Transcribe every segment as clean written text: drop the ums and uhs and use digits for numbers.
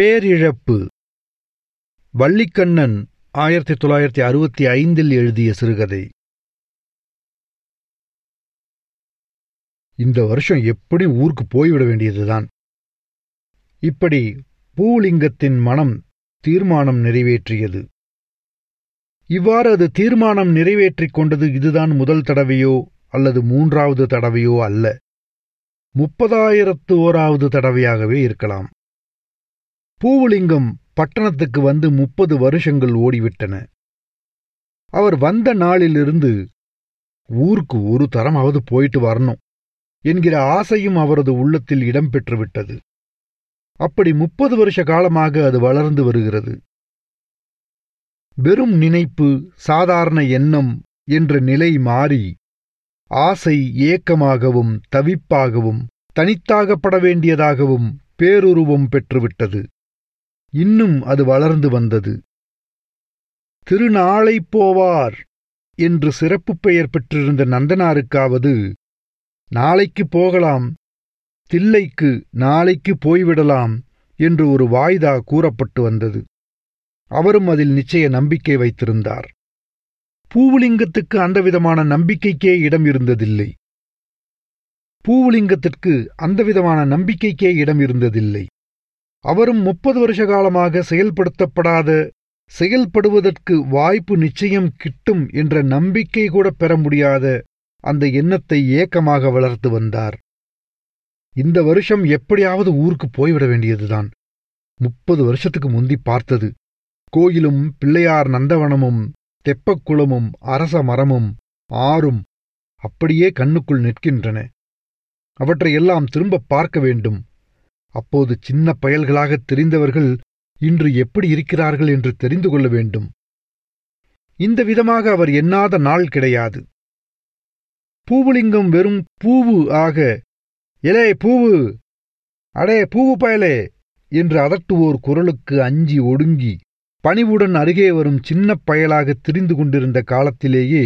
பேரிழப்பு வள்ளிக்கண்ணன் 1965 எழுதிய சிறுகதை. இந்த வருஷம் எப்படி ஊருக்கு போய்விட வேண்டியதுதான். இப்படி பூவுலிங்கத்தின் மனம் தீர்மானம் நிறைவேற்றியது. இவ்வாறு அது தீர்மானம் நிறைவேற்றிக் கொண்டது இதுதான் முதல் தடவையோ அல்லது மூன்றாவது தடவையோ அல்ல, 30,001வது தடவையாகவே இருக்கலாம். பூவுலிங்கம் பட்டணத்துக்கு வந்து 30 வருஷங்கள் ஓடிவிட்டன. அவர் வந்த நாளிலிருந்து ஊருக்கு ஒரு தரமாவது போயிட்டு வரணும் என்கிற ஆசையும் அவரது உள்ளத்தில் இடம்பெற்றுவிட்டது. அப்படி 30 வருஷ காலமாக அது வளர்ந்து வருகிறது. வெறும் நினைப்பு, சாதாரண எண்ணம் என்ற நிலை மாறி ஆசை ஏக்கமாகவும் தவிப்பாகவும் தனித்தாகப்பட வேண்டியதாகவும் பேருருவம் பெற்றுவிட்டது. இன்னும் அது வளர்ந்து வந்தது. திருநாளை போவார் என்று சிறப்பு பெயர் பெற்றிருந்த நந்தனாருக்காவது நாளைக்கு போகலாம், தில்லைக்கு நாளைக்கு போய்விடலாம் என்று ஒரு வாய்தா கூறப்பட்டு வந்தது. அவரும் அதில் நிச்சய நம்பிக்கை வைத்திருந்தார். பூவுலிங்கத்துக்கு அந்தவிதமான நம்பிக்கைக்கே இடம் இருந்ததில்லை. அவரும் 30 வருஷ காலமாக செயல்படுத்தப்படாத, செயல்படுவதற்கு வாய்ப்பு நிச்சயம் கிட்டும் என்ற நம்பிக்கை கூட பெற முடியாத அந்த எண்ணத்தை ஏக்கமாக வளர்த்து வந்தார். இந்த வருஷம் எப்படியாவது ஊருக்கு போய்விட வேண்டியதுதான். 30 வருஷத்துக்கு முந்தி பார்த்தது. கோயிலும் பிள்ளையார் நந்தவனமும் தெப்பக்குளமும் அரச மரமும் ஆறும் அப்படியே கண்ணுக்குள் நிற்கின்றன. அவற்றையெல்லாம் திரும்ப பார்க்க வேண்டும். அப்போது சின்ன பயல்களாகத் தெரிந்தவர்கள் இன்று எப்படி இருக்கிறார்கள் என்று தெரிந்து கொள்ள வேண்டும். இந்த விதமாக அவர் எண்ணாத நாள் கிடையாது. பூவுலிங்கம் வெறும் பூவு ஆக, எலே பூவு, அடே பூவு பயலே என்று அதட்டுவோர் குரலுக்கு அஞ்சி ஒடுங்கி பணிவுடன் அருகே வரும் சின்ன பயலாக திரிந்து கொண்டிருந்த காலத்திலேயே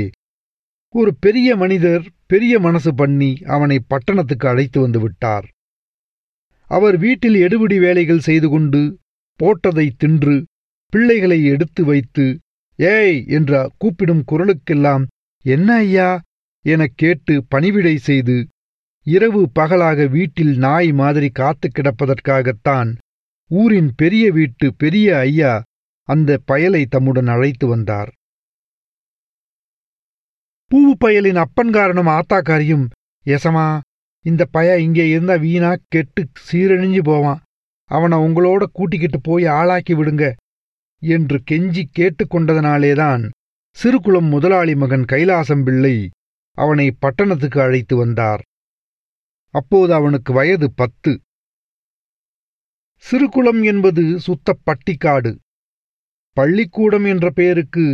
ஒரு பெரிய மனிதர் பெரிய மனசு பண்ணி அவனை பட்டணத்துக்கு அழைத்து வந்து விட்டார். அவர் வீட்டில் எடுபிடி வேலைகள் செய்து கொண்டு போட்டதை தின்று பிள்ளைகளை எடுத்து வைத்து ஏய் என்ற கூப்பிடும் குரலுக்கெல்லாம் என்ன ஐயா எனக் கேட்டு பணிவிடை செய்து இரவு பகலாக வீட்டில் நாய் மாதிரி காத்து கிடப்பதற்காகத்தான் ஊரின் பெரிய வீட்டு பெரிய ஐயா அந்த பயலை தம்முடன் அழைத்து வந்தார். பூவு பயலின் அப்பன் காரணம் ஆத்தாக்காரியும், எசமா இந்த பய இங்கே இருந்தா வீணா கெட்டு சீரழிஞ்சு போவான், அவனை உங்களோட கூட்டிக்கிட்டு போய் ஆளாக்கி விடுங்க என்று கெஞ்சி கேட்டுக்கொண்டதனாலேதான் சிறுகுளம் முதலாளி மகன் கைலாசம்பிள்ளை அவனை பட்டணத்துக்கு அழைத்து வந்தார். அப்போது அவனுக்கு வயது 10. சிறுகுளம் என்பது சுத்த பட்டிக்காடு. பள்ளிக்கூடம் என்ற பெயருக்கு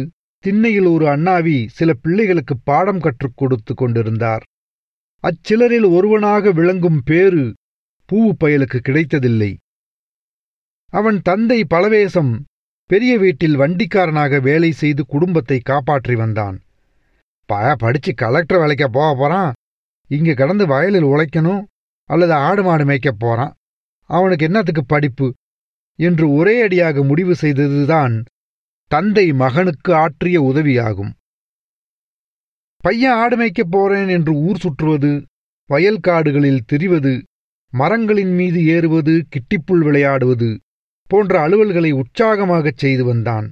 திண்ணையில் ஒரு அண்ணாவி சில பிள்ளைகளுக்கு பாடம் கற்றுக் கொடுத்து கொண்டிருந்தார். அச்சிலரில் ஒருவனாக விளங்கும் பேறு பூவு பயலுக்கு கிடைத்ததில்லை. அவன் தந்தை பலவேசம் பெரிய வீட்டில் வண்டிக்காரனாக வேலை செய்து குடும்பத்தை காப்பாற்றி வந்தான். படிச்சு கலெக்டர் வேலைக்க போக போறான், இங்கே கடந்து வயலில் உழைக்கணும் அல்லது ஆடு மாடு மேய்க்க போறான், அவனுக்கு என்னத்துக்கு படிப்பு என்று ஒரே அடியாக முடிவு செய்ததுதான் தந்தை மகனுக்கு ஆற்றிய உதவியாகும். பையன் ஆடு மேய்க்கப் போறேன் என்று ஊர் சுற்றுவது, வயல்காடுகளில் திரிவது, மரங்களின் மீது ஏறுவது, கிட்டிப்புள் விளையாடுவது போன்ற அலுவல்களை உற்சாகமாகச் செய்து வந்தான்.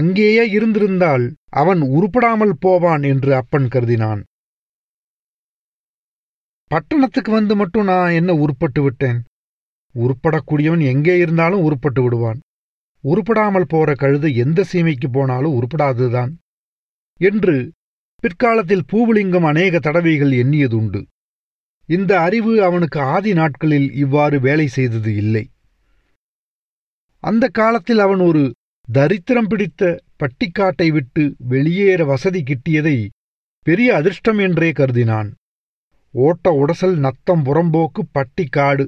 அங்கேயே இருந்திருந்தால் அவன் உருப்படாமல் போவான் என்று அப்பன் கருதினான். பட்டணத்துக்கு வந்து மட்டும் நான் என்ன உருப்பட்டு விட்டேன், உருப்படக்கூடியவன் எங்கே இருந்தாலும் உருப்பட்டு விடுவான், உருப்படாமல் போற கழுதை எந்த சீமைக்கு போனாலும் உருப்படாதுதான் என்று பிற்காலத்தில் பூவுலிங்கம் அநேக தடவைகள் எண்ணியதுண்டு. இந்த அறிவு அவனுக்கு ஆதி நாட்களில் இவ்வாறு வேலை செய்தது இல்லை. அந்த காலத்தில் அவன் ஒரு தரித்திரம் பிடித்த பட்டிக்காட்டை விட்டு வெளியேற வசதி கிட்டியதை பெரிய அதிர்ஷ்டம் என்றே கருதினான். ஓட்ட உடசல், நத்தம், புறம்போக்கு, பட்டிக்காடு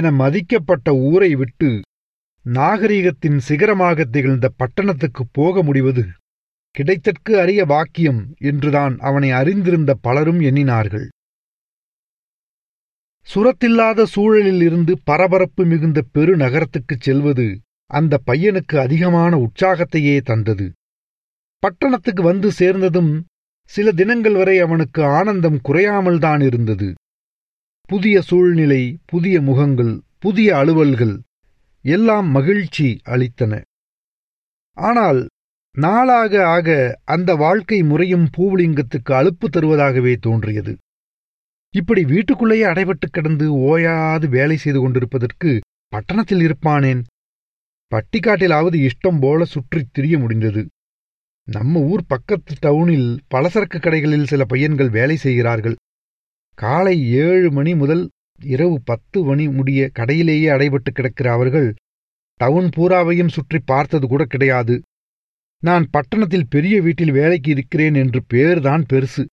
என மதிக்கப்பட்ட ஊரை விட்டு நாகரீகத்தின் சிகரமாக திகழ்ந்த பட்டணத்துக்கு போக முடிவது கிடைத்தற்கு அரிய பாக்கியம் என்றுதான் அவனை அறிந்திருந்த பலரும் எண்ணினார்கள். சுரத்தில்லாத சூழலில் இருந்து பரபரப்பு மிகுந்த பெருநகரத்துக்குச் செல்வது அந்த பையனுக்கு அதிகமான உற்சாகத்தையே தந்தது. பட்டணத்துக்கு வந்து சேர்ந்ததும் சில தினங்கள் வரை அவனுக்கு ஆனந்தம் குறையாமல்தான் இருந்தது. புதிய சூழ்நிலை, புதிய முகங்கள், புதிய அலுவல்கள் எல்லாம் மகிழ்ச்சி அளித்தன. ஆனால் நாளாக ஆக அந்த வாழ்க்கை முறையும் பூவுலிங்கத்துக்கு அலுப்பு தருவதாகவே தோன்றியது. இப்படி வீட்டுக்குள்ளேயே அடைபட்டு கிடந்து ஓயாது வேலை செய்து கொண்டிருப்பதற்கு பட்டணத்தில் இருப்பானேன்? பட்டிக்காட்டிலாவது இஷ்டம் போல சுற்றித் திரிய முடிந்தது. நம்ம ஊர் பக்கத்து டவுனில் பலசரக்கு கடைகளில் சில பையன்கள் வேலை செய்கிறார்கள். காலை 7 மணி முதல் இரவு 10 மணி முடிய கடையிலேயே அடைபட்டு கிடக்கிற அவர்கள் டவுன் பூராவையும் சுற்றி பார்த்தது கூட கிடையாது. நான் பட்டணத்தில் பெரிய வீட்டில் வேலைக்கு இருக்கிறேன் என்று பேர்தான் பெருசு.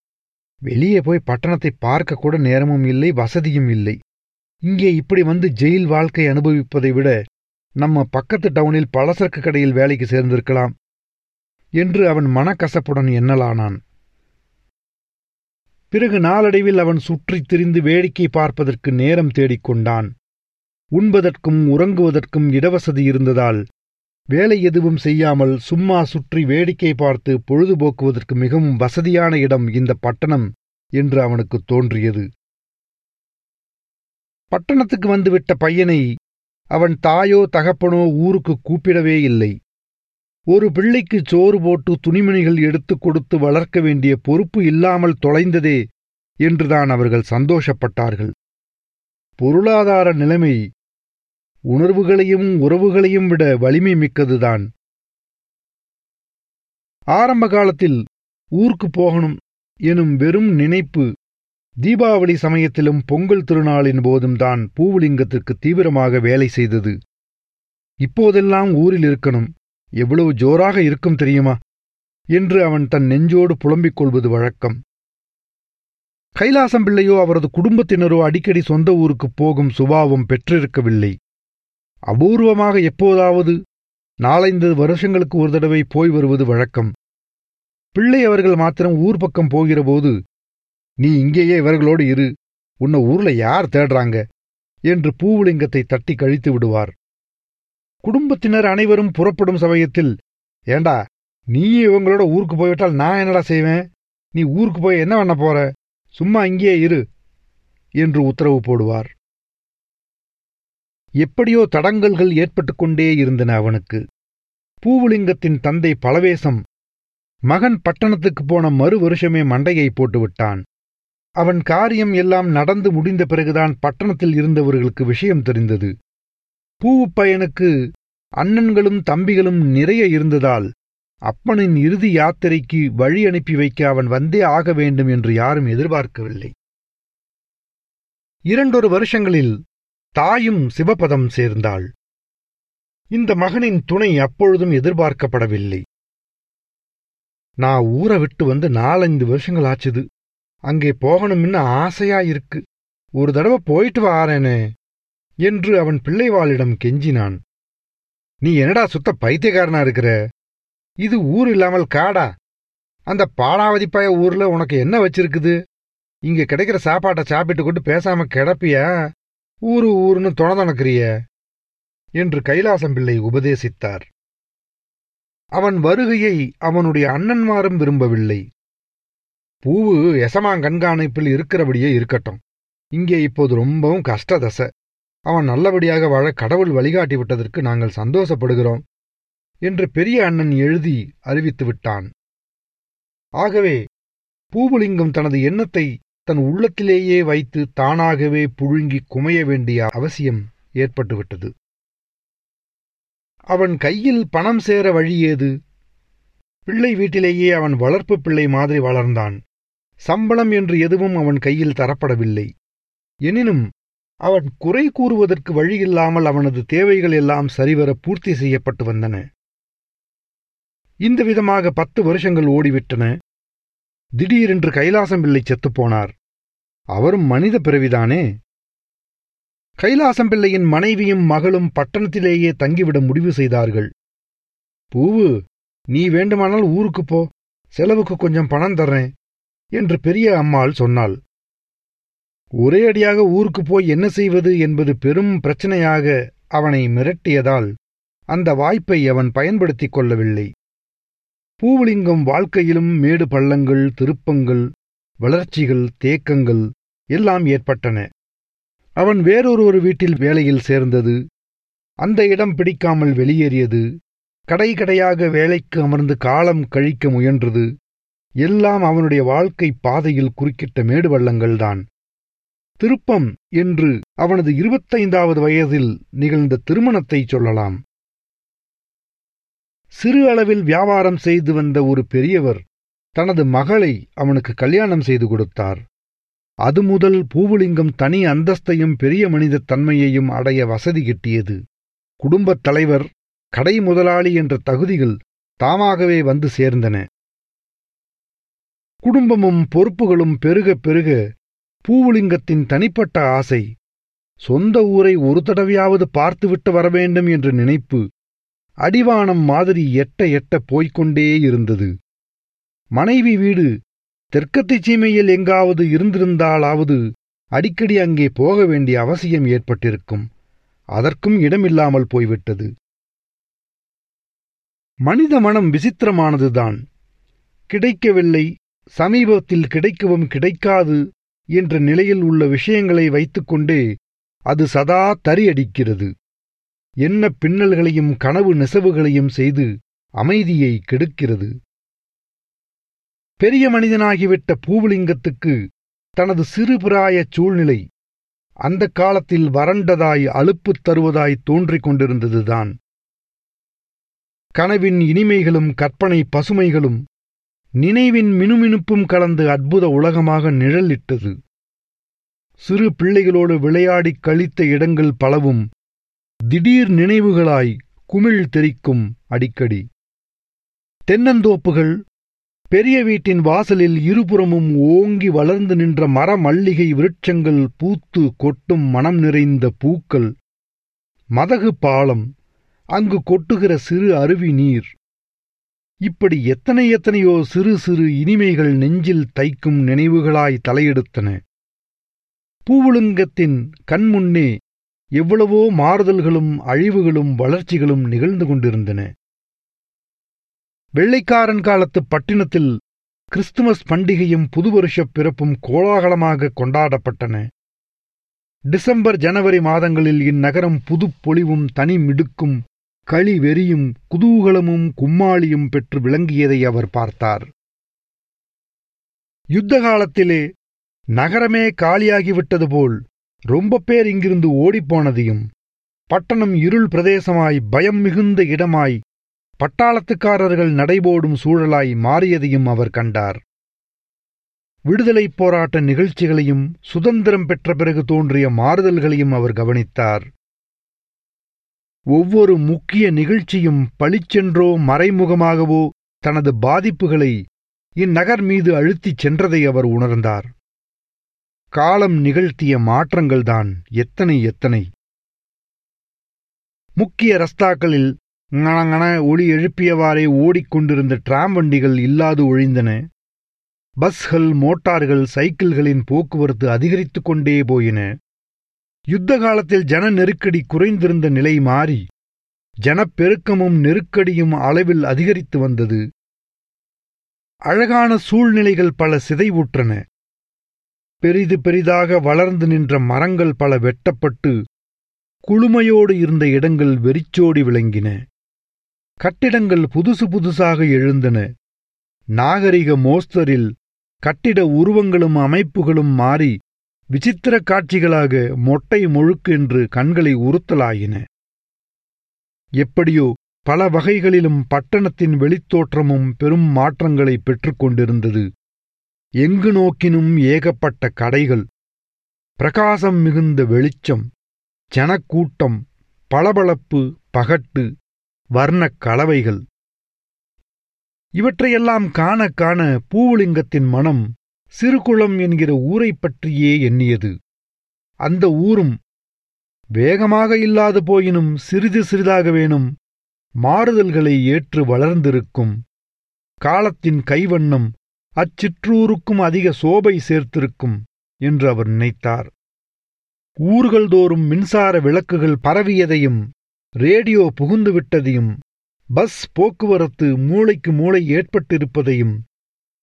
வெளியே போய் பட்டணத்தை பார்க்க கூட நேரமும் இல்லை, வசதியும் இல்லை. இங்கே இப்படி வந்து ஜெயில் வாழ்க்கை அனுபவிப்பதை விட நம்ம பக்கத்து டவுனில் பலசரக்கு கடையில் வேலைக்கு சேர்ந்திருக்கலாம் என்று அவன் மனக்கசப்புடன் எண்ணலானான். பிறகு நாளடைவில் அவன் சுற்றித் திரிந்து வேடிக்கை பார்ப்பதற்கு நேரம் தேடிக்கொண்டான். உண்பதற்கும் உறங்குவதற்கும் இடவசதி இருந்ததால் வேலை எதுவும் செய்யாமல் சும்மா சுற்றி வேடிக்கை பார்த்து பொழுதுபோக்குவதற்கு மிகவும் வசதியான இடம் இந்த பட்டணம் என்று அவனுக்கு தோன்றியது. பட்டணத்துக்கு வந்துவிட்ட பையனை அவன் தாயோ தகப்பனோ ஊருக்கு கூப்பிடவே இல்லை. ஒரு பிள்ளைக்கு சோறு போட்டு துணிமணிகள் எடுத்துக் கொடுத்து வளர்க்க வேண்டிய பொறுப்பு இல்லாமல் தொலைந்ததே என்றுதான் அவர்கள் சந்தோஷப்பட்டார்கள். பொருளாதார நிலைமை உணர்வுகளையும் உறவுகளையும் விட வலிமை மிக்கதுதான். ஆரம்ப காலத்தில் ஊருக்கு போகணும் எனும் வெறும் நினைப்பு தீபாவளி சமயத்திலும் பொங்கல் திருநாளின் போதும் தான் பூவுலிங்கத்திற்கு தீவிரமாக வேலை செய்தது. இப்போதெல்லாம் ஊரில் இருக்கணும், எவ்வளவு ஜோராக இருக்கும் தெரியுமா என்று அவன் தன் நெஞ்சோடு புலம்பிக் கொள்வது வழக்கம். கைலாசம்பிள்ளையோ அவரது குடும்பத்தினரோ அடிக்கடி சொந்த ஊருக்கு போகும் சுபாவம் பெற்றிருக்கவில்லை. அபூர்வமாக எப்போதாவது 4-5 வருஷங்களுக்கு ஒரு தடவை போய் வருவது வழக்கம். பிள்ளை அவர்கள் மாத்திரம் ஊர் பக்கம் போகிறபோது, நீ இங்கேயே இவர்களோடு இரு, உன்னை ஊர்ல யார் தேடுறாங்க என்று பூவுலிங்கத்தை தட்டி கழித்து விடுவார். குடும்பத்தினர் அனைவரும் புறப்படும் சமயத்தில், ஏண்டா நீ இவங்களோட ஊருக்கு போய்விட்டால் நான் என்னடா செய்வேன், நீ ஊருக்கு போய் என்ன பண்ண போற, சும்மா இங்கேயே இரு என்று உத்தரவு போடுவார். எப்படியோ தடங்கல்கள் ஏற்பட்டுக்கொண்டே இருந்தன அவனுக்கு. பூவுலிங்கத்தின் தந்தை பலவேசம் மகன் பட்டணத்துக்கு போன மறு வருஷமே மண்டையை போட்டுவிட்டான். அவன் காரியம் எல்லாம் நடந்து முடிந்த பிறகுதான் பட்டணத்தில் இருந்தவர்களுக்கு விஷயம் தெரிந்தது. பூவுப்பையனுக்கு அண்ணன்களும் தம்பிகளும் நிறைய இருந்ததால் அப்பனின் இறுதி யாத்திரைக்கு வழி அனுப்பி வைக்க அவன் வந்தே ஆக வேண்டும் என்று யாரும் எதிர்பார்க்கவில்லை. 2-1 வருஷங்களில் தாயும் சிவபதம் சேர்ந்தாள். இந்த மகனின் துணை அப்பொழுதும் எதிர்பார்க்கப்படவில்லை. நான் ஊரை விட்டு வந்து 4-5 வருஷங்கள் ஆச்சுது, அங்கே போகணும்னு ஆசையா இருக்கு, ஒரு தடவை போயிட்டு வாரேனே என்று அவன் பிள்ளைவாளிடம் கெஞ்சினான். நீ என்னடா சுத்த பைத்தியக்காரனா இருக்கிற, இது ஊர் இல்லாமல் காடா, அந்த பாடாவதிப்பாய ஊர்ல உனக்கு என்ன வச்சிருக்குது, இங்க கிடைக்கிற சாப்பாட்டை சாப்பிட்டு கொண்டு பேசாம கிடப்பியா, ஊரு ஊருன்னு தொணதொணக்கிறிய என்று கைலாசம்பிள்ளை உபதேசித்தார். அவன் வருகையை அவனுடைய அண்ணன்மாரும் விரும்பவில்லை. பூவு எசமாங்கண்காணிப்பில் இருக்கிறபடியே இருக்கட்டும், இங்கே இப்போது ரொம்பவும் கஷ்டதசை, அவன் நல்லபடியாக வாழ கடவுள் வழிகாட்டி விட்டதற்கு நாங்கள் சந்தோஷப்படுகிறோம் என்று பெரிய அண்ணன் எழுதி அறிவித்துவிட்டான். ஆகவே பூவுலிங்கம் தனது எண்ணத்தை தன் உள்ளத்திலேயே வைத்து தானாகவே புழுங்கி குமைய வேண்டிய அவசியம் ஏற்பட்டுவிட்டது. அவன் கையில் பணம் சேர வழியேது? பிள்ளை வீட்டிலேயே அவன் வளர்ப்பு பிள்ளை மாதிரி வளர்ந்தான். சம்பளம் என்று எதுவும் அவன் கையில் தரப்படவில்லை. எனினும் அவன் குறை கூறுவதற்கு வழியில்லாமல் அவனது தேவைகள் எல்லாம் சரிவர பூர்த்தி செய்யப்பட்டு வந்தன. இந்த விதமாக 10 வருஷங்கள் ஓடிவிட்டன. திடீரென்று கைலாசம்பிள்ளை செத்துப்போனார். அவரும் மனித பிறவிதானே. கைலாசம்பிள்ளையின் மனைவியும் மகளும் பட்டணத்திலேயே தங்கிவிட முடிவு செய்தார்கள். பூவு, நீ வேண்டுமானால் ஊருக்கு போ, செலவுக்கு கொஞ்சம் பணம் தர்றேன் என்று பெரிய அம்மாள் சொன்னாள். ஒரே அடியாக ஊருக்கு போய் என்ன செய்வது என்பது பெரும் பிரச்சனையாக அவனை மிரட்டியதால் அந்த வாய்ப்பை அவன் பயன்படுத்திக் கொள்ளவில்லை. பூவுலிங்கம் வாழ்க்கையிலும் மேடு பள்ளங்கள், திருப்பங்கள், வளர்ச்சிகள், தேக்கங்கள் எல்லாம் ஏற்பட்டன. அவன் வேறொரு வீட்டில் வேலையில் சேர்ந்தது, அந்த இடம் பிடிக்காமல் வெளியேறியது, கடைக்கடையாக வேலைக்கு அமர்ந்து காலம் கழிக்க முயன்றது எல்லாம் அவனுடைய வாழ்க்கை பாதையில் குறுக்கிட்ட மேடு பள்ளங்கள்தான். திருப்பம் என்று அவனது 25வது வயதில் நிகழ்ந்த திருமணத்தை சொல்லலாம். சிறு அளவில் வியாபாரம் செய்து வந்த ஒரு பெரியவர் தனது மகளை அவனுக்கு கல்யாணம் செய்து கொடுத்தார். அது முதல் பூவுலிங்கம் தனி அந்தஸ்தையும் பெரிய மனித தன்மையையும் அடைய வசதி கிட்டியது. குடும்பத் தலைவர், கடை முதலாளி என்ற தகுதிகள் தாமாகவே வந்து சேர்ந்தன. குடும்பமும் பொறுப்புகளும் பெருக பெருக பூவுலிங்கத்தின் தனிப்பட்ட ஆசை, சொந்த ஊரை ஒரு தடவையாவது பார்த்துவிட்டு வரவேண்டும் என்ற நினைப்பு அடிவானம் மாதிரி எட்ட எட்ட போய்கொண்டே இருந்தது. மனைவி வீடு தெற்கத்தி சீமையில் எங்காவது இருந்திருந்தாலாவது அடிக்கடி அங்கே போக வேண்டிய அவசியம் ஏற்பட்டிருக்கும். அதற்கும் இடமில்லாமல் போய்விட்டது. மனித மனம் விசித்திரமானதுதான். கிடைக்கவில்லை, சமீபத்தில் கிடைக்கவும் கிடைக்காது என்ற நிலையில் உள்ள விஷயங்களை வைத்துக்கொண்டே அது சதா தறியடிக்கிறது. என்ன பின்னல்களையும் கனவு நெசவுகளையும் செய்து அமைதியை கெடுக்கிறது. பெரிய மனிதனாகிவிட்ட பூவுலிங்கத்துக்கு தனது சிறுபிராய சூழ்நிலை அந்த காலத்தில் வறண்டதாய், அலுப்புத் தருவதாய் தோன்றிக் கொண்டிருந்ததுதான். கனவின் இனிமைகளும் கற்பனை பசுமைகளும் நினைவின் மினுமினுப்பும் கலந்து அற்புத உலகமாக நிழலிட்டது. சிறு பிள்ளைகளோடு விளையாடிக் கழித்த இடங்கள் பலவும் திடீர் நினைவுகளாய் குமிழ் தெரிக்கும். அடிக்கடி தென்னந்தோப்புகள், பெரிய வீட்டின் வாசலில் இருபுறமும் ஓங்கி வளர்ந்து நின்ற மர மல்லிகை விருட்சங்கள், பூத்து கொட்டும் மனம் நிறைந்த பூக்கள், மதகு பாலம், அங்கு கொட்டுகிற சிறு அருவி நீர், இப்படி எத்தனை எத்தனையோ சிறு சிறு இனிமைகள் நெஞ்சில் தைக்கும் நினைவுகளாய் தலையெடுத்தன. பூவுலிங்கத்தின் கண்முன்னே எவ்வளவோ மாறுதல்களும் அழிவுகளும் வளர்ச்சிகளும் நிகழ்ந்து கொண்டிருந்தன. வெள்ளைக்காரன் காலத்து பட்டினத்தில் கிறிஸ்துமஸ் பண்டிகையும் புதுவருஷப் பிறப்பும் கோலாகலமாக கொண்டாடப்பட்டன. டிசம்பர் ஜனவரி மாதங்களில் இந்நகரம் புதுப்பொலிவும் தனி மிடுக்கும் களி வெறியும் குதூகலமும் கும்மாளியும் பெற்று விளங்கியதை அவர் பார்த்தார். யுத்த காலத்திலே நகரமே காலியாகிவிட்டது போல் ரொம்ப பேர் இங்கிருந்து ஓடிப்போனதையும், பட்டணம் இருள் பிரதேசமாய், பயம் மிகுந்த இடமாய், பட்டாளத்துக்காரர்கள் நடைபோடும் சூழலாய் மாறியதையும் அவர் கண்டார். விடுதலைப் போராட்ட நிகழ்ச்சிகளையும் சுதந்திரம் பெற்ற பிறகு தோன்றிய மாறுதல்களையும் அவர் கவனித்தார். ஒவ்வொரு முக்கிய நிகழ்ச்சியும் பளிச்சென்றோ மறைமுகமாகவோ தனது பாதிப்புகளை இந்நகர் மீது அழுத்திச் சென்றதை அவர் உணர்ந்தார். காலம் நிகழ்த்திய மாற்றங்கள்தான் எத்தனை எத்தனை! முக்கிய ரஸ்தாக்களில் ணங்கண ஒளி எழுப்பியவாறே ஓடிக்கொண்டிருந்த டிராம் வண்டிகள் இல்லாது ஒழிந்தன. பஸ்கள், மோட்டார்கள், சைக்கிள்களின் போக்குவரத்து அதிகரித்துக் கொண்டே போயின. யுத்த காலத்தில் ஜன நெருக்கடி குறைந்திருந்த நிலை மாறி ஜனப்பெருக்கமும் நெருக்கடியும் அளவில் அதிகரித்து வந்தது. அழகான சூழ்நிலைகள் பல சிதைவுற்றன. பெரிது பெரிதாக வளர்ந்து நின்ற மரங்கள் பல வெட்டப்பட்டு குளுமையோடு இருந்த இடங்கள் வெறிச்சோடி விளங்கின. கட்டிடங்கள் புதுசு புதுசாக எழுந்தன. நாகரிக மோஸ்தரில் கட்டிட உருவங்களும் அமைப்புகளும் மாறி விசித்திர காட்சிகளாக மொட்டை முழுக்கு என்று கண்களை உறுத்தலாயின. எப்படியோ பல வகைகளிலும் பட்டணத்தின் வெளித்தோற்றமும் பெரும் மாற்றங்களை பெற்றுக்கொண்டிருந்தது. எங்கு நோக்கினும் ஏகப்பட்ட கடைகள், பிரகாசம் மிகுந்த வெளிச்சம், ஜனக்கூட்டம், பளபளப்பு, பகட்டு, வர்ணக் கலவைகள். இவற்றையெல்லாம் காண காண பூவுலிங்கத்தின் மனம் சிறுகுளம் என்கிற ஊரைப் பற்றியே எண்ணியது. அந்த ஊரும் வேகமாக இல்லாது போயினும் சிறிது சிறிதாகவேனும் மாறுதல்களை ஏற்று வளர்ந்திருக்கும். காலத்தின் கைவண்ணம் அச்சிற்றூருக்கும் அதிக சோபை சேர்த்திருக்கும். என்று அவர் நினைத்தார். ஊர்கள் தோறும் மின்சார விளக்குகள் பரவியதையும் ரேடியோ புகுந்துவிட்டதையும் பஸ் போக்குவரத்து மூளைக்கு மூளை ஏற்பட்டிருப்பதையும்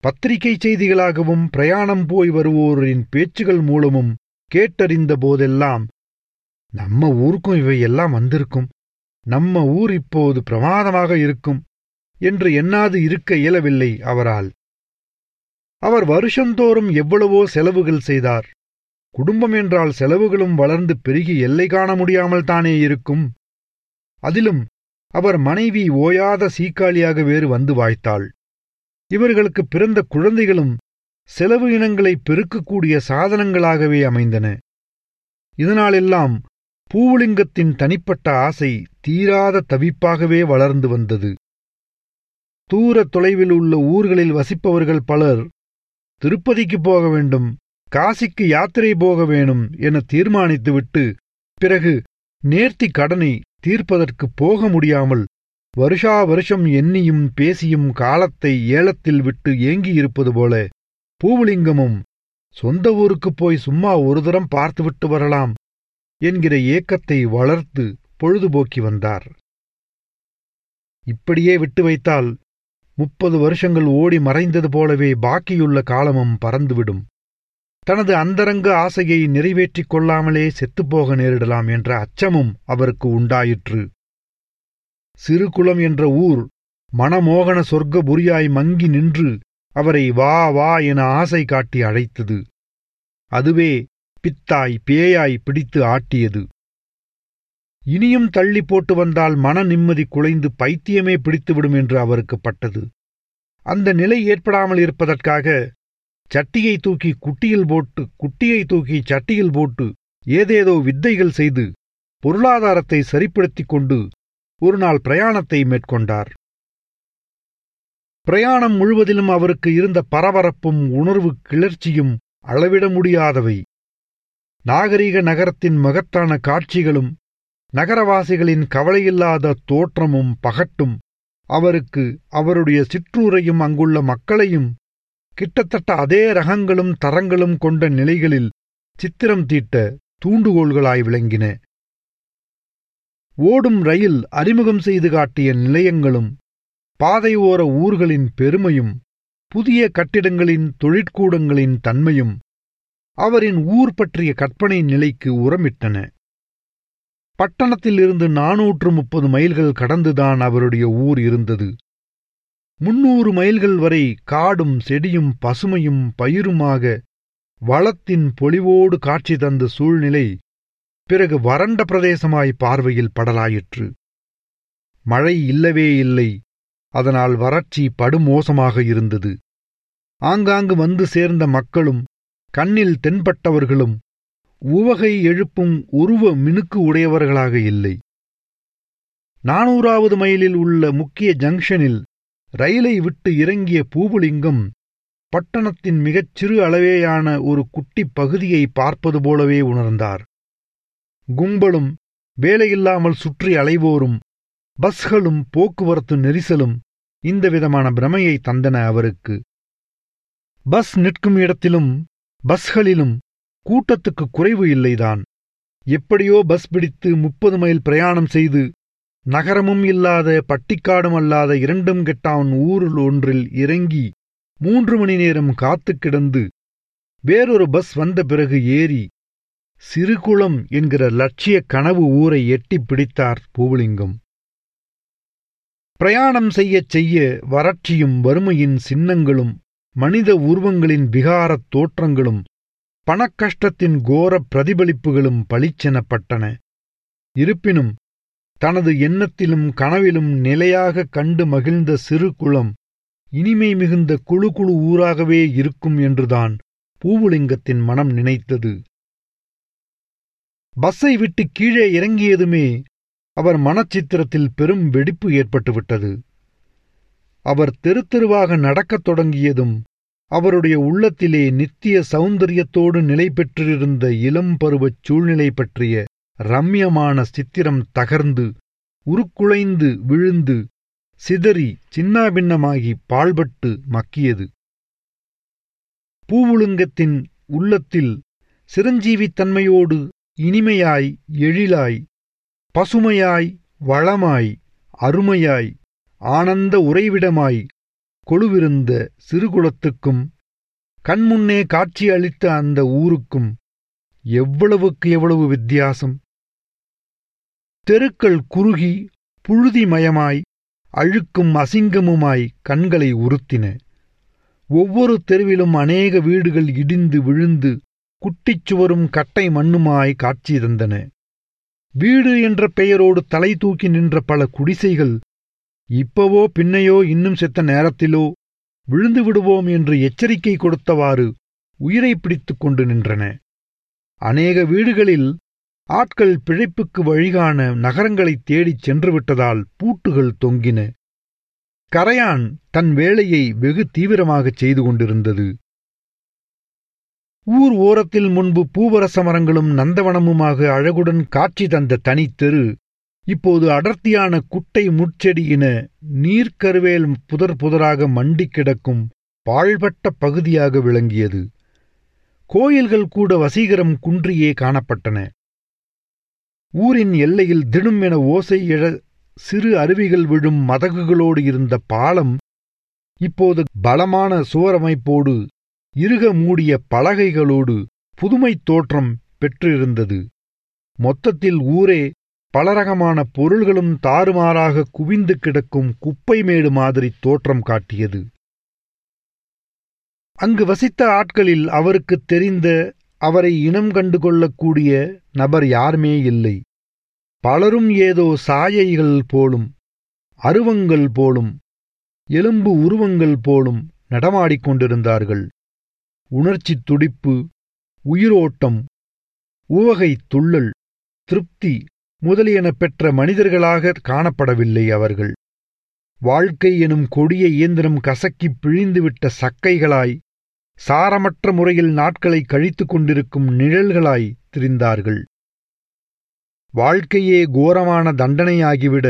பத்திரிகை செய்திகளாகவும் பிரயாணம் போய் வருவோரின் பேச்சுகள் மூலமும் கேட்டறிந்த போதெல்லாம், நம்ம ஊருக்கும் இவையெல்லாம் வந்திருக்கும், நம்ம ஊர் இப்போது பிரமாதமாக இருக்கும் என்று எண்ணாது இருக்க இயலவில்லை அவரால். அவர் வருஷந்தோறும் எவ்வளவோ செலவுகள் செய்தார். குடும்பம் என்றால் செலவுகளும் வளர்ந்து பெருகி எல்லை காண முடியாமல் தானே இருக்கும். அதிலும் அவர் மனைவி ஓயாத சீக்காளியாக வேறு வந்து வாய்த்தாள். இவர்களுக்கு பிறந்த குழந்தைகளும் செலவு இனங்களை பெருக்கக்கூடிய சாதனங்களாகவே அமைந்தன. இதனாலெல்லாம் பூவுலிங்கத்தின் தனிப்பட்ட ஆசை தீராத தவிப்பாகவே வளர்ந்து வந்தது. தூர தொலைவில் உள்ள ஊர்களில் வசிப்பவர்கள் பலர் திருப்பதிக்கு போக வேண்டும், காசிக்கு யாத்திரை போக வேணும் என தீர்மானித்துவிட்டு பிறகு நேர்த்தி கடனை தீர்ப்பதற்கு போக முடியாமல் வருஷா வருஷம் எண்ணியும் பேசியும் காலத்தை ஏலத்தில் விட்டு ஏங்கியிருப்பது போல பூவுலிங்கமும் சொந்த ஊருக்குப் போய் சும்மா ஒரு தரம் பார்த்துவிட்டு வரலாம் என்கிற ஏக்கத்தை வளர்த்து பொழுதுபோக்கி வந்தார். இப்படியே விட்டு வைத்தால் 30 வருஷங்கள் ஓடி மறைந்தது போலவே பாக்கியுள்ள காலமும் பறந்துவிடும். தனது அந்தரங்க ஆசையை நிறைவேற்றிக் கொள்ளாமலே செத்துப்போக நேரிடலாம் என்ற அச்சமும் அவருக்கு உண்டாயிற்று. சிறுகுளம் என்ற ஊர் மனமோகன சொர்க்கபுரியாய் மங்கி நின்று அவரை வா வா என ஆசை காட்டி அழைத்தது. அதுவே பித்தாய் பேயாய் பிடித்து ஆட்டியது. இனியும் தள்ளி போட்டு வந்தால் மன நிம்மதி குலைந்து பைத்தியமே பிடித்துவிடும் என்று அவருக்கு பட்டது. அந்த நிலை ஏற்படாமல் இருப்பதற்காக சட்டியை தூக்கி குட்டியில் போட்டு, குட்டியை தூக்கி சட்டியில் போட்டு ஏதேதோ வித்தைகள் செய்து பொருளாதாரத்தை சரிப்படுத்திக் கொண்டு ஒருநாள் பிரயாணத்தை மேற்கொண்டார். பிரயாணம் முழுவதிலும் அவருக்கு இருந்த பரபரப்பும் உணர்வு கிளர்ச்சியும் அளவிட முடியாதவை. நாகரீக நகரத்தின் மகத்தான காட்சிகளும் நகரவாசிகளின் கவலையில்லாத தோற்றமும் பகட்டும் அவருக்கு அவருடைய சிற்றூரையும் அங்குள்ள மக்களையும் கிட்டத்தட்ட அதே ரகங்களும் தரங்களும் கொண்ட நிலைகளில் சித்திரம் தீட்ட தூண்டுகோள்களாய் விளங்கின. ஓடும் ரயில் அறிமுகம் செய்து காட்டிய நிலையங்களும் பாதையோர ஊர்களின் பெருமையும் புதிய கட்டிடங்களின் தொழிற்கூடங்களின் தன்மையும் அவரின் ஊர் பற்றிய கற்பனை நிலைக்கு உரமிட்டன. பட்டணத்திலிருந்து 430 மைல்கள் கடந்துதான் அவருடைய ஊர் இருந்தது. 300 மைல்கள் வரை காடும் செடியும் பசுமையும் பயிருமாக வளத்தின் பொலிவோடு காட்சி தந்த சூழ்நிலை பிறகு வறண்ட பிரதேசமாய் பார்வையில் படலாயிற்று. மழை இல்லவே இல்லை. அதனால் வறட்சி படுமோசமாக இருந்தது. ஆங்காங்கு வந்து சேர்ந்த மக்களும் கண்ணில் தென்பட்டவர்களும் உவகை எழுப்பும் உருவ மினுக்கு உடையவர்களாக இல்லை. 400வது மைலில் உள்ள முக்கிய ஜங்ஷனில் ரயிலை விட்டு இறங்கிய பூவுலிங்கம் பட்டணத்தின் மிகச்சிறு அளவேயான ஒரு குட்டி பகுதியை பார்ப்பது போலவே உணர்ந்தார். கும்பலும் வேலையில்லாமல் சுற்றி அலைவோரும் பஸ்களும் போக்குவரத்து நெரிசலும் இந்த விதமான பிரமையை தந்தன அவருக்கு. பஸ் நிற்கும் இடத்திலும் பஸ்களிலும் கூட்டத்துக்கு குறைவு இல்லைதான். எப்படியோ பஸ் பிடித்து 30 மைல் பிரயாணம் செய்து நகரமும் இல்லாத பட்டிக்காடும் அல்லாத இரண்டும் கெட்டான் ஊருள் ஒன்றில் இறங்கி 3 மணி நேரம் காத்து கிடந்து வேறொரு பஸ் வந்த பிறகு ஏறி சிறுகுளம் என்கிற லட்சிய கனவு ஊரை எட்டி பிடித்தார் பூவுலிங்கம். பிரயாணம் செய்யச் செய்ய வறட்சியும் வறுமையின் சின்னங்களும் மனித உருவங்களின் விகாரத் தோற்றங்களும் பணக்கஷ்டத்தின் கோரப் பிரதிபலிப்புகளும் பளிச்செனப்பட்டன. இருப்பினும் தனது எண்ணத்திலும் கனவிலும் நிலையாக கண்டு மகிழ்ந்த சிறுகுளம் இனிமை மிகுந்த குழு குழு ஊராகவே இருக்கும் என்றுதான் பூவுலிங்கத்தின் மனம் நினைத்தது. பஸ்ஸை விட்டு கீழே இறங்கியதுமே அவர் மனச்சித்திரத்தில் பெரும் வெடிப்பு ஏற்பட்டுவிட்டது. அவர் தெரு தெருவாக நடக்கத் தொடங்கியதும் அவருடைய உள்ளத்திலே நித்திய சௌந்தரியத்தோடு நிலை பெற்றிருந்த இளம் பருவச் சூழ்நிலை பற்றிய ரம்யமான சித்திரம் தகர்ந்து உருக்குலைந்து விழுந்து சிதறி சின்னாபின்னமாகி பாழ்பட்டு மக்கியது. பூவுலிங்கத்தின் உள்ளத்தில் சிரஞ்சீவித்தன்மையோடு இனிமையாய் எழிலாய் பசுமையாய் வளமாய் அருமையாய் ஆனந்த உறைவிடமாய் கொழுவிருந்த சிறுகுளத்துக்கும் கண்முன்னே காட்சி அளித்த அந்த ஊருக்கும் எவ்வளவுக்கு எவ்வளவு வித்தியாசம்! தெருக்கள் குறுகி புழுதிமயமாய் அழுக்கும் அசிங்கமுமாய் கண்களை உறுத்தின. ஒவ்வொரு தெருவிலும் அநேக வீடுகள் இடிந்து விழுந்து குட்டிச்சுவரும் கட்டை மண்ணுமாய் காட்சி தந்தன. வீடு என்ற பெயரோடு தலை தூக்கி நின்ற பல குடிசைகள் இப்பவோ பின்னையோ இன்னும் செத்த நேரத்திலோ விழுந்து விடுவோம் என்று எச்சரிக்கை கொடுத்தவாறு உயிரை பிடித்து கொண்டு நின்றன. அநேக வீடுகளில் ஆட்கள் பிழைப்புக்கு வழிகாண நகரங்களைத் தேடிச் சென்றுவிட்டதால் பூட்டுகள் தொங்கின. கரையான் தன் வேலையை வெகு தீவிரமாகச் செய்து கொண்டிருந்தது. ஊர் ஓரத்தில் முன்பு பூவரச மரங்களும் நந்தவனமுமாக அழகுடன் காட்சி தந்த தனித்தெரு இப்போது அடர்த்தியான குட்டை முட்செடி என நீர்க்கருவேல் புதர் புதராக மண்டி கிடக்கும் பாழ்பட்ட பகுதியாக விளங்கியது. கோயில்கள் கூட வசீகரம் குன்றியே காணப்பட்டன. ஊரின் எல்லையில் திடும் என ஓசை எழ சிறு அருவிகள் விழும் மதகுகளோடு இருந்த பாலம் இப்போது பலமான சுவரமைப்போடு இறுக மூடிய பலகைகளோடு புதுமைத் தோற்றம் பெற்றிருந்தது. மொத்தத்தில் ஊரே பலரகமான பொருள்களும் தாறுமாறாக குவிந்து கிடக்கும் குப்பைமேடு மாதிரி தோற்றம் காட்டியது. அங்கு வசித்த ஆட்களில் அவருக்கு தெரிந்த, அவரை இனம் கண்டுகொள்ளக்கூடிய நபர் யாருமே இல்லை. பலரும் ஏதோ சாயைகள் போலும் அருவங்கள் போலும் எலும்பு உருவங்கள் போலும் நடமாடிக்கொண்டிருந்தார்கள். உணர்ச்சி துடிப்பு, உயிரோட்டம், உவகை துள்ளல், திருப்தி முதலியன பெற்ற மனிதர்களாக காணப்படவில்லை அவர்கள். வாழ்க்கை எனும் கொடிய இயந்திரம் கசக்கி பிழிந்துவிட்ட சக்கைகளாய், சாரமற்ற முறையில் நாட்களை கழித்து கொண்டிருக்கும் நிழல்களாய் திரிந்தார்கள். வாழ்க்கையே கோரமான தண்டனையாகிவிட,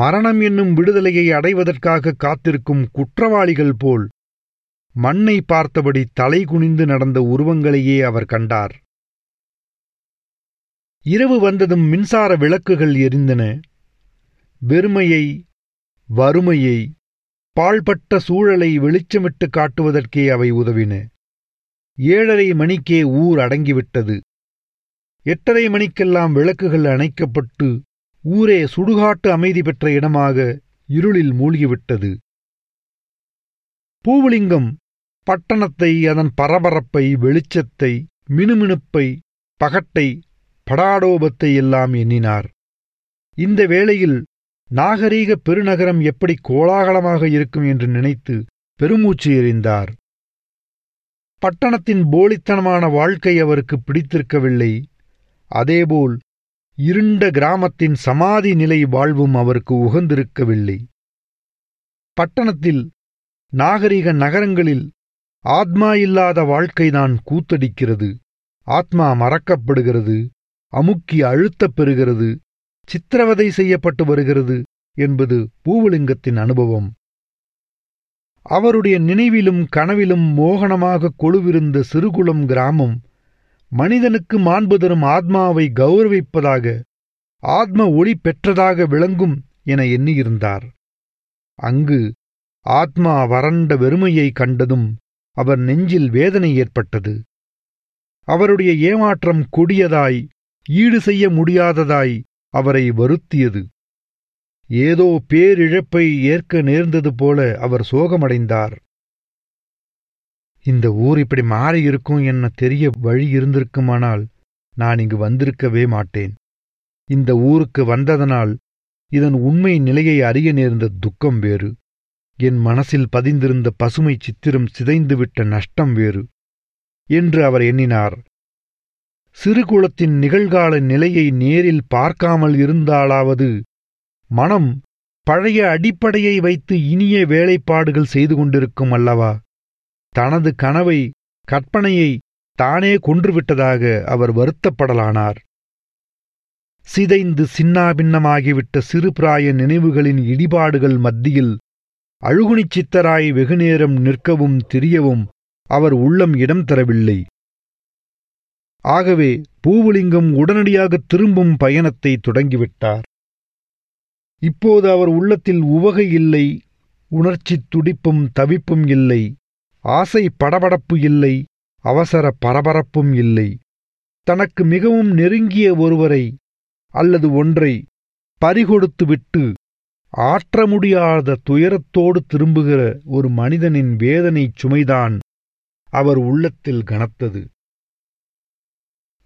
மரணம் என்னும் விடுதலையை அடைவதற்காக காத்திருக்கும் குற்றவாளிகள் போல் மண்ணை பார்த்தபடி தலைகுனிந்து நடந்த உருவங்களையே அவர் கண்டார். இரவு வந்ததும் மின்சார விளக்குகள் எரிந்தன. வெறுமையை, வறுமையை, பாழ்பட்ட சூழலை வெளிச்சமிட்டு காட்டுவதற்கே அவை உதவின. 7:30 மணிக்கே ஊர் அடங்கிவிட்டது. 8:30 மணிக்கெல்லாம் விளக்குகள் அணைக்கப்பட்டு ஊரே சுடுகாட்டு அமைதி பெற்ற இடமாக இருளில் மூழ்கிவிட்டது. பூவுலிங்கம் பட்டணத்தை, அதன் பரபரப்பை, வெளிச்சத்தை, மினுமினுப்பை, பகட்டை, படாடோபத்தை எல்லாம் எண்ணினார். இந்த வேளையில் நாகரீக பெருநகரம் எப்படி கோலாகலமாக இருக்கும் என்று நினைத்து பெருமூச்சு எறிந்தார். பட்டணத்தின் போலித்தனமான வாழ்க்கை அவருக்கு பிடித்திருக்கவில்லை. அதேபோல் இருண்ட கிராமத்தின் சமாதி நிலை வாழ்வும் அவருக்கு உகந்திருக்கவில்லை. பட்டணத்தில், நாகரீக நகரங்களில் ஆத்மா இல்லாத வாழ்க்கைதான் கூத்தடிக்கிறது. ஆத்மா மறக்கப்படுகிறது, அமுக்கி அழுத்தப் பெறுகிறது, சித்திரவதை செய்யப்பட்டு வருகிறது என்பது பூவுலிங்கத்தின் அனுபவம். அவருடைய நினைவிலும் கனவிலும் மோகனமாக கொழுவிருந்த சிறுகுளம் கிராமம் மனிதனுக்கு மாண்பு தரும் ஆத்மாவை கௌரவிப்பதாக, ஆத்ம ஒளி பெற்றதாக விளங்கும் என எண்ணியிருந்தார். அங்கு ஆத்மா வறண்ட வெறுமையை கண்டதும் அவர் நெஞ்சில் வேதனை ஏற்பட்டது. அவருடைய ஏமாற்றம் கொடியதாய், ஈடு செய்ய முடியாததாய் அவரை வருத்தியது. ஏதோ பேரிழப்பை ஏற்க நேர்ந்தது போல அவர் சோகமடைந்தார். இந்த ஊர் இப்படி மாறியிருக்கும் என்ன தெரிய வழி இருந்திருக்குமானால் நான் இங்கு வந்திருக்கவே மாட்டேன். இந்த ஊருக்கு வந்ததனால் இதன் உண்மை நிலையை அறிய நேர்ந்த துக்கம் வேறு, என் மனசில் பதிந்திருந்த பசுமை சித்திரம் சிதைந்துவிட்ட நஷ்டம் வேறு என்று அவர் எண்ணினார். சிறுகுளத்தின் நிகழ்கால நிலையை நேரில் பார்க்காமல் இருந்தாலாவது மனம் பழைய அடிப்படையை வைத்து இனிய வேலைப்பாடுகள் செய்து கொண்டிருக்கும் அல்லவா? தனது கனவை, கற்பனையை தானே கொன்றுவிட்டதாக அவர் வருத்தப்படலானார். சிதைந்து சின்னாபின்னமாகிவிட்ட சிறுபிராய நினைவுகளின் இடிபாடுகள் மத்தியில் அழுகுணிச்சித்தராய் வெகுநேரம் நிற்கவும் திரியவும் அவர் உள்ளம் இடம் தரவில்லை. ஆகவே பூவுலிங்கம் உடனடியாக திரும்பும் பயணத்தை தொடங்கிவிட்டார். இப்போது அவர் உள்ளத்தில் உவகை இல்லை, உணர்ச்சித் துடிப்பும் தவிப்பும் இல்லை, ஆசை படபடப்பு இல்லை, அவசர பரபரப்பும் இல்லை. தனக்கு மிகவும் நெருங்கிய ஒருவரை அல்லது ஒன்றை பறிகொடுத்துவிட்டு ஆற்ற முடியாத துயரத்தோடு திரும்புகிற ஒரு மனிதனின் வேதனை சுமைதான் அவர் உள்ளத்தில் கனத்தது.